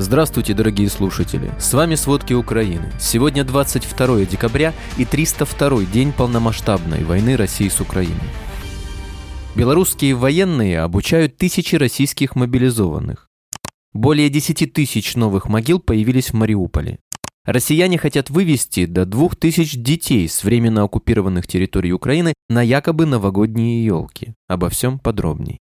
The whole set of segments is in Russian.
Здравствуйте, дорогие слушатели! С вами «Сводки Украины». Сегодня 22 декабря и 302-й день полномасштабной войны России с Украиной. Белорусские военные обучают тысячи российских мобилизованных. Более 10 тысяч новых могил появились в Мариуполе. Россияне хотят вывести до 2000 детей с временно оккупированных территорий Украины на якобы новогодние елки. Обо всем подробней.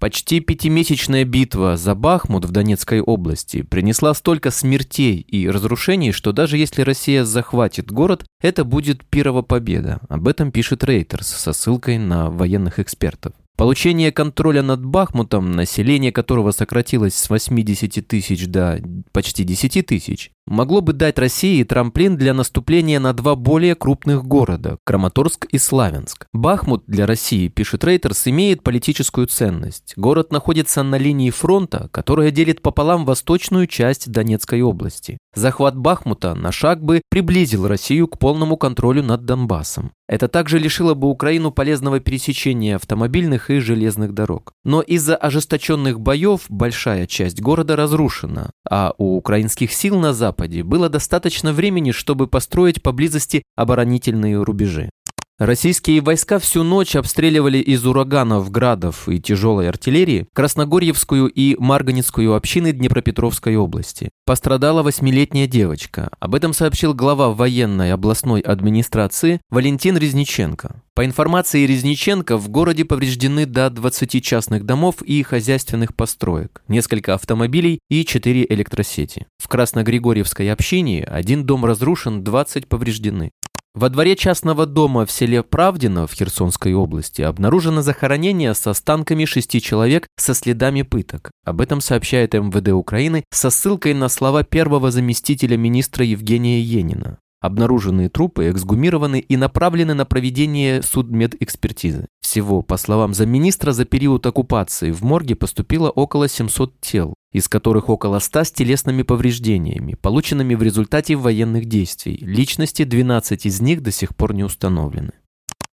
Почти пятимесячная битва за Бахмут в Донецкой области принесла столько смертей и разрушений, что даже если Россия захватит город, это будет пирова победа. Об этом пишет Reuters со ссылкой на военных экспертов. Получение контроля над Бахмутом, население которого сократилось с 80 тысяч до почти 10 тысяч, могло бы дать России трамплин для наступления на два более крупных города – Краматорск и Славянск. Бахмут для России, пишет Reuters, имеет политическую ценность. Город находится на линии фронта, которая делит пополам восточную часть Донецкой области. Захват Бахмута на шаг бы приблизил Россию к полному контролю над Донбассом. Это также лишило бы Украину полезного пересечения автомобильных и железных дорог. Но из-за ожесточенных боев большая часть города разрушена, а у украинских сил на Западе было достаточно времени, чтобы построить поблизости оборонительные рубежи. Российские войска всю ночь обстреливали из ураганов, градов и тяжелой артиллерии Красногорьевскую и Марганецкую общины Днепропетровской области. Пострадала 8-летняя девочка. Об этом сообщил глава военной областной администрации Валентин Резниченко. По информации Резниченко, в городе повреждены до 20 частных домов и хозяйственных построек, несколько автомобилей и 4 электросети. В Красногригорьевской общине один дом разрушен, 20 повреждены. Во дворе частного дома в селе Правдино в Херсонской области обнаружено захоронение с останками 6 человек со следами пыток. Об этом сообщает МВД Украины со ссылкой на слова первого заместителя министра Евгения Енина. Обнаруженные трупы эксгумированы и направлены на проведение судмедэкспертизы. Всего, по словам замминистра, за период оккупации в морге поступило около 700 тел, из которых около 100 с телесными повреждениями, полученными в результате военных действий. Личности 12 из них до сих пор не установлены.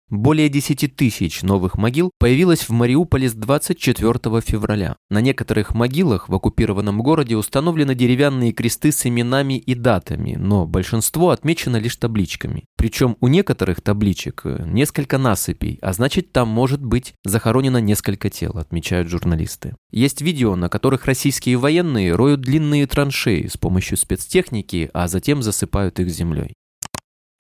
Более 10 тысяч новых могил появилось в Мариуполе с 24 февраля. На некоторых могилах в оккупированном городе установлены деревянные кресты с именами и датами, но большинство отмечено лишь табличками. Причем у некоторых табличек несколько насыпей, а значит, там может быть захоронено несколько тел, отмечают журналисты. Есть видео, на которых российские военные роют длинные траншеи с помощью спецтехники, а затем засыпают их землей.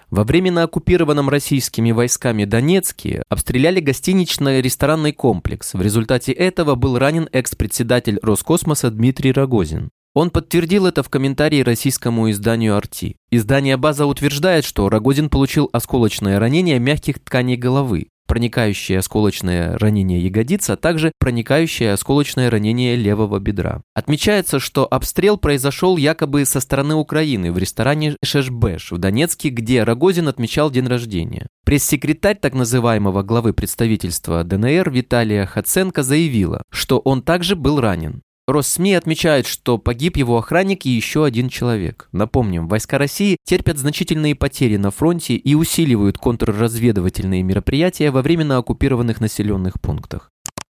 Во временно оккупированном российскими войсками Донецке обстреляли гостинично-ресторанный комплекс. В результате этого был ранен экс-председатель Роскосмоса Дмитрий Рогозин. Он подтвердил это в комментарии российскому изданию «Арти». Издание «База» утверждает, что Рогозин получил осколочное ранение мягких тканей головы, проникающее осколочное ранение ягодиц, а также проникающее осколочное ранение левого бедра. Отмечается, что обстрел произошел якобы со стороны Украины в ресторане «Шешбеш» в Донецке, где Рогозин отмечал день рождения. Пресс-секретарь так называемого главы представительства ДНР Виталия Хаценко заявила, что он также был ранен. Россми отмечает, что погиб его охранник и еще один человек. Напомним, войска России терпят значительные потери на фронте и усиливают контрразведывательные мероприятия во временно оккупированных населенных пунктах.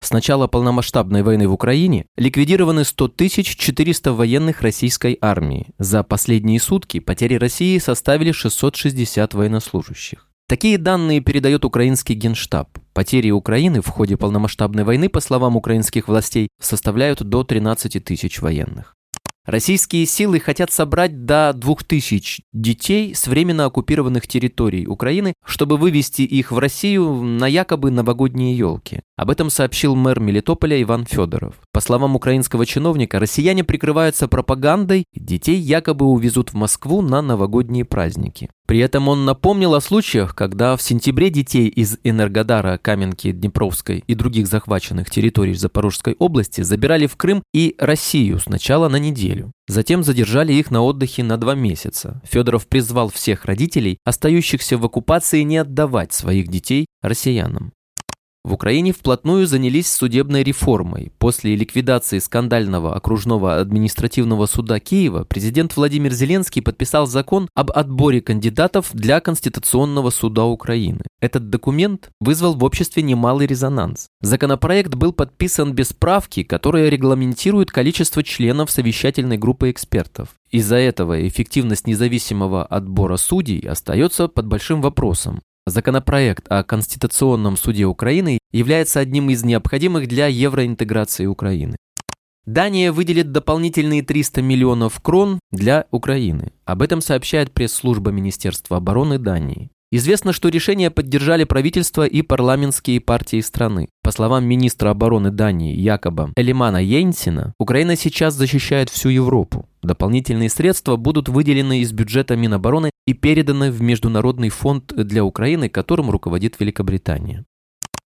С начала полномасштабной войны в Украине ликвидированы 100 400 военных российской армии. За последние сутки потери России составили 660 военнослужащих. Такие данные передает украинский Генштаб. Потери Украины в ходе полномасштабной войны, по словам украинских властей, составляют до 13 тысяч военных. Российские силы хотят собрать до 2000 детей с временно оккупированных территорий Украины, чтобы вывести их в Россию на якобы новогодние елки. Об этом сообщил мэр Мелитополя Иван Федоров. По словам украинского чиновника, россияне прикрываются пропагандой, детей якобы увезут в Москву на новогодние праздники. При этом он напомнил о случаях, когда в сентябре детей из Энергодара, Каменки, Днепровской и других захваченных территорий Запорожской области забирали в Крым и Россию сначала на неделю. Затем задержали их на отдыхе на 2 месяца. Федоров призвал всех родителей, остающихся в оккупации, не отдавать своих детей россиянам. В Украине вплотную занялись судебной реформой. После ликвидации скандального окружного административного суда Киева президент Владимир Зеленский подписал закон об отборе кандидатов для Конституционного суда Украины. Этот документ вызвал в обществе немалый резонанс. Законопроект был подписан без правки, которая регламентирует количество членов совещательной группы экспертов. Из-за этого эффективность независимого отбора судей остается под большим вопросом. Законопроект о Конституционном суде Украины является одним из необходимых для евроинтеграции Украины. Дания выделит дополнительные 300 миллионов крон для Украины. Об этом сообщает пресс-служба Министерства обороны Дании. Известно, что решение поддержали правительство и парламентские партии страны. По словам министра обороны Дании Якоба Элемана Йенсена, Украина сейчас защищает всю Европу. Дополнительные средства будут выделены из бюджета Минобороны и переданы в Международный фонд для Украины, которым руководит Великобритания.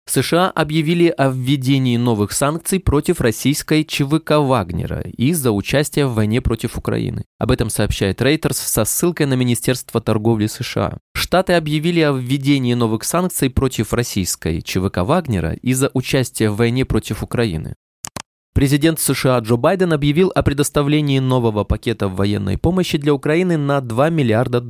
США объявили о введении новых санкций против российской ЧВК «Вагнера» из-за участия в войне против Украины. Об этом сообщает Reuters со ссылкой на Министерство торговли США. Штаты объявили о введении новых санкций против российской ЧВК «Вагнера» из-за участия в войне против Украины. Президент США Джо Байден объявил о предоставлении нового пакета военной помощи для Украины на $2 миллиарда.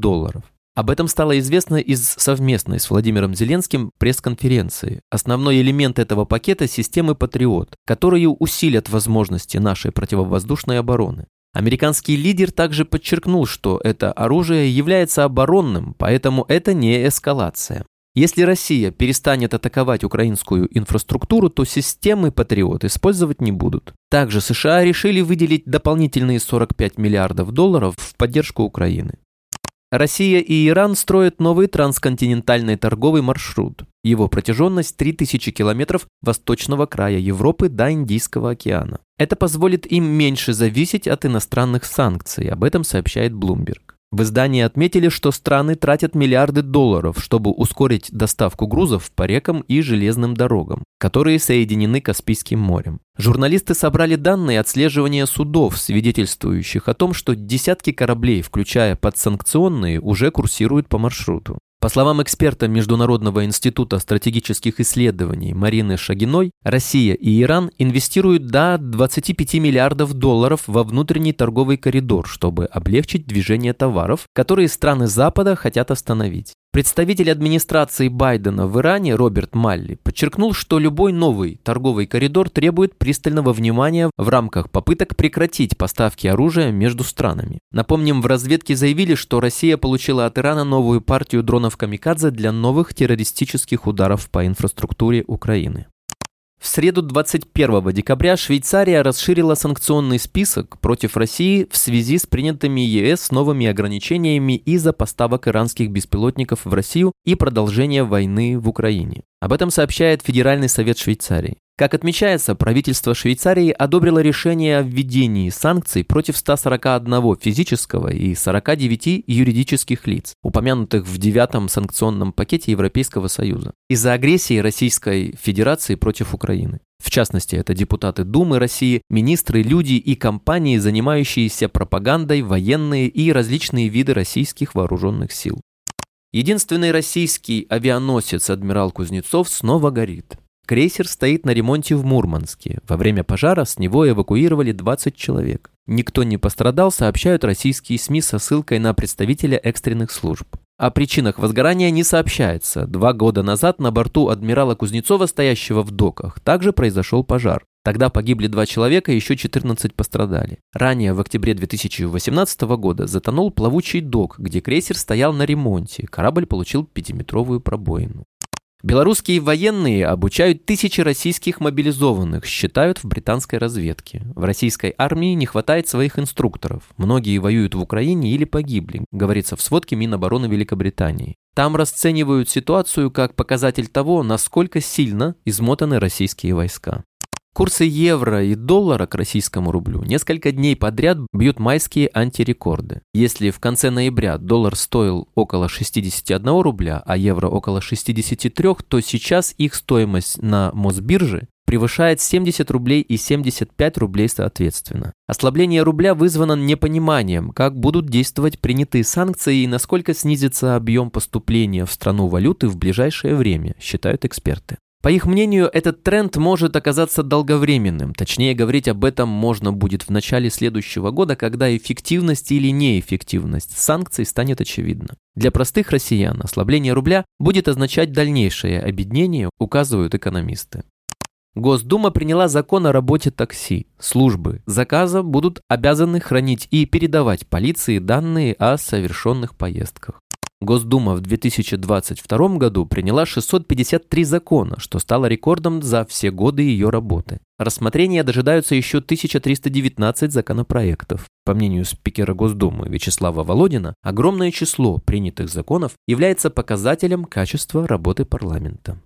Об этом стало известно из совместной с Владимиром Зеленским пресс-конференции. Основной элемент этого пакета – системы «Патриот», которые усилят возможности нашей противовоздушной обороны. Американский лидер также подчеркнул, что это оружие является оборонным, поэтому это не эскалация. Если Россия перестанет атаковать украинскую инфраструктуру, то системы «Патриот» использовать не будут. Также США решили выделить дополнительные $45 миллиардов в поддержку Украины. Россия и Иран строят новый трансконтинентальный торговый маршрут. Его протяженность 3000 километров восточного края Европы до Индийского океана. Это позволит им меньше зависеть от иностранных санкций, об этом сообщает Bloomberg. В издании отметили, что страны тратят миллиарды долларов, чтобы ускорить доставку грузов по рекам и железным дорогам, которые соединены Каспийским морем. Журналисты собрали данные отслеживания судов, свидетельствующих о том, что десятки кораблей, включая подсанкционные, уже курсируют по маршруту. По словам эксперта Международного института стратегических исследований Марины Шагиной, Россия и Иран инвестируют до $25 миллиардов во внутренний торговый коридор, чтобы облегчить движение товаров, которые страны Запада хотят остановить. Представитель администрации Байдена в Иране Роберт Малли подчеркнул, что любой новый торговый коридор требует пристального внимания в рамках попыток прекратить поставки оружия между странами. Напомним, в разведке заявили, что Россия получила от Ирана новую партию дронов «Камикадзе» для новых террористических ударов по инфраструктуре Украины. В среду 21 декабря Швейцария расширила санкционный список против России в связи с принятыми ЕС новыми ограничениями из-за поставок иранских беспилотников в Россию и продолжения войны в Украине. Об этом сообщает Федеральный совет Швейцарии. Как отмечается, правительство Швейцарии одобрило решение о введении санкций против 141 физического и 49 юридических лиц, упомянутых в 9-м санкционном пакете Европейского Союза, из-за агрессии Российской Федерации против Украины. В частности, это депутаты Думы России, министры, люди и компании, занимающиеся пропагандой, военные и различные виды российских вооруженных сил. Единственный российский авианосец «Адмирал Кузнецов» снова горит. Крейсер стоит на ремонте в Мурманске. Во время пожара с него эвакуировали 20 человек. Никто не пострадал, сообщают российские СМИ со ссылкой на представителя экстренных служб. О причинах возгорания не сообщается. 2 года назад на борту «Адмирала Кузнецова», стоящего в доках, также произошел пожар. Тогда погибли 2 человека, еще 14 пострадали. Ранее, в октябре 2018 года, затонул плавучий док, где крейсер стоял на ремонте. Корабль получил 5-метровую пробоину. Белорусские военные обучают тысячи российских мобилизованных, считают в британской разведке. В российской армии не хватает своих инструкторов. Многие воюют в Украине или погибли, говорится в сводке Минобороны Великобритании. Там расценивают ситуацию как показатель того, насколько сильно измотаны российские войска. Курсы евро и доллара к российскому рублю несколько дней подряд бьют майские антирекорды. Если в конце ноября доллар стоил около 61 рубля, а евро около 63, то сейчас их стоимость на Мосбирже превышает 70 рублей и 75 рублей соответственно. Ослабление рубля вызвано непониманием, как будут действовать принятые санкции и насколько снизится объем поступления в страну валюты в ближайшее время, считают эксперты. По их мнению, этот тренд может оказаться долговременным. Точнее, говорить об этом можно будет в начале следующего года, когда эффективность или неэффективность санкций станет очевидна. Для простых россиян ослабление рубля будет означать дальнейшее обеднение, указывают экономисты. Госдума приняла закон о работе такси. Службы заказа будут обязаны хранить и передавать полиции данные о совершенных поездках. Госдума в 2022 году приняла 653 закона, что стало рекордом за все годы ее работы. Рассмотрения дожидаются еще 1319 законопроектов. По мнению спикера Госдумы Вячеслава Володина, огромное число принятых законов является показателем качества работы парламента.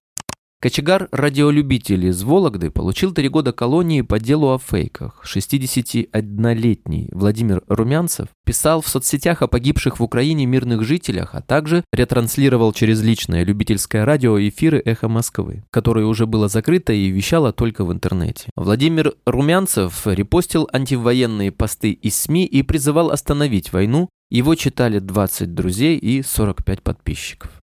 Кочегар радиолюбителей из Вологды получил 3 года колонии по делу о фейках. 61-летний Владимир Румянцев писал в соцсетях о погибших в Украине мирных жителях, а также ретранслировал через личное любительское радио эфиры «Эхо Москвы», которое уже было закрыто и вещало только в интернете. Владимир Румянцев репостил антивоенные посты из СМИ и призывал остановить войну. Его читали 20 друзей и 45 подписчиков.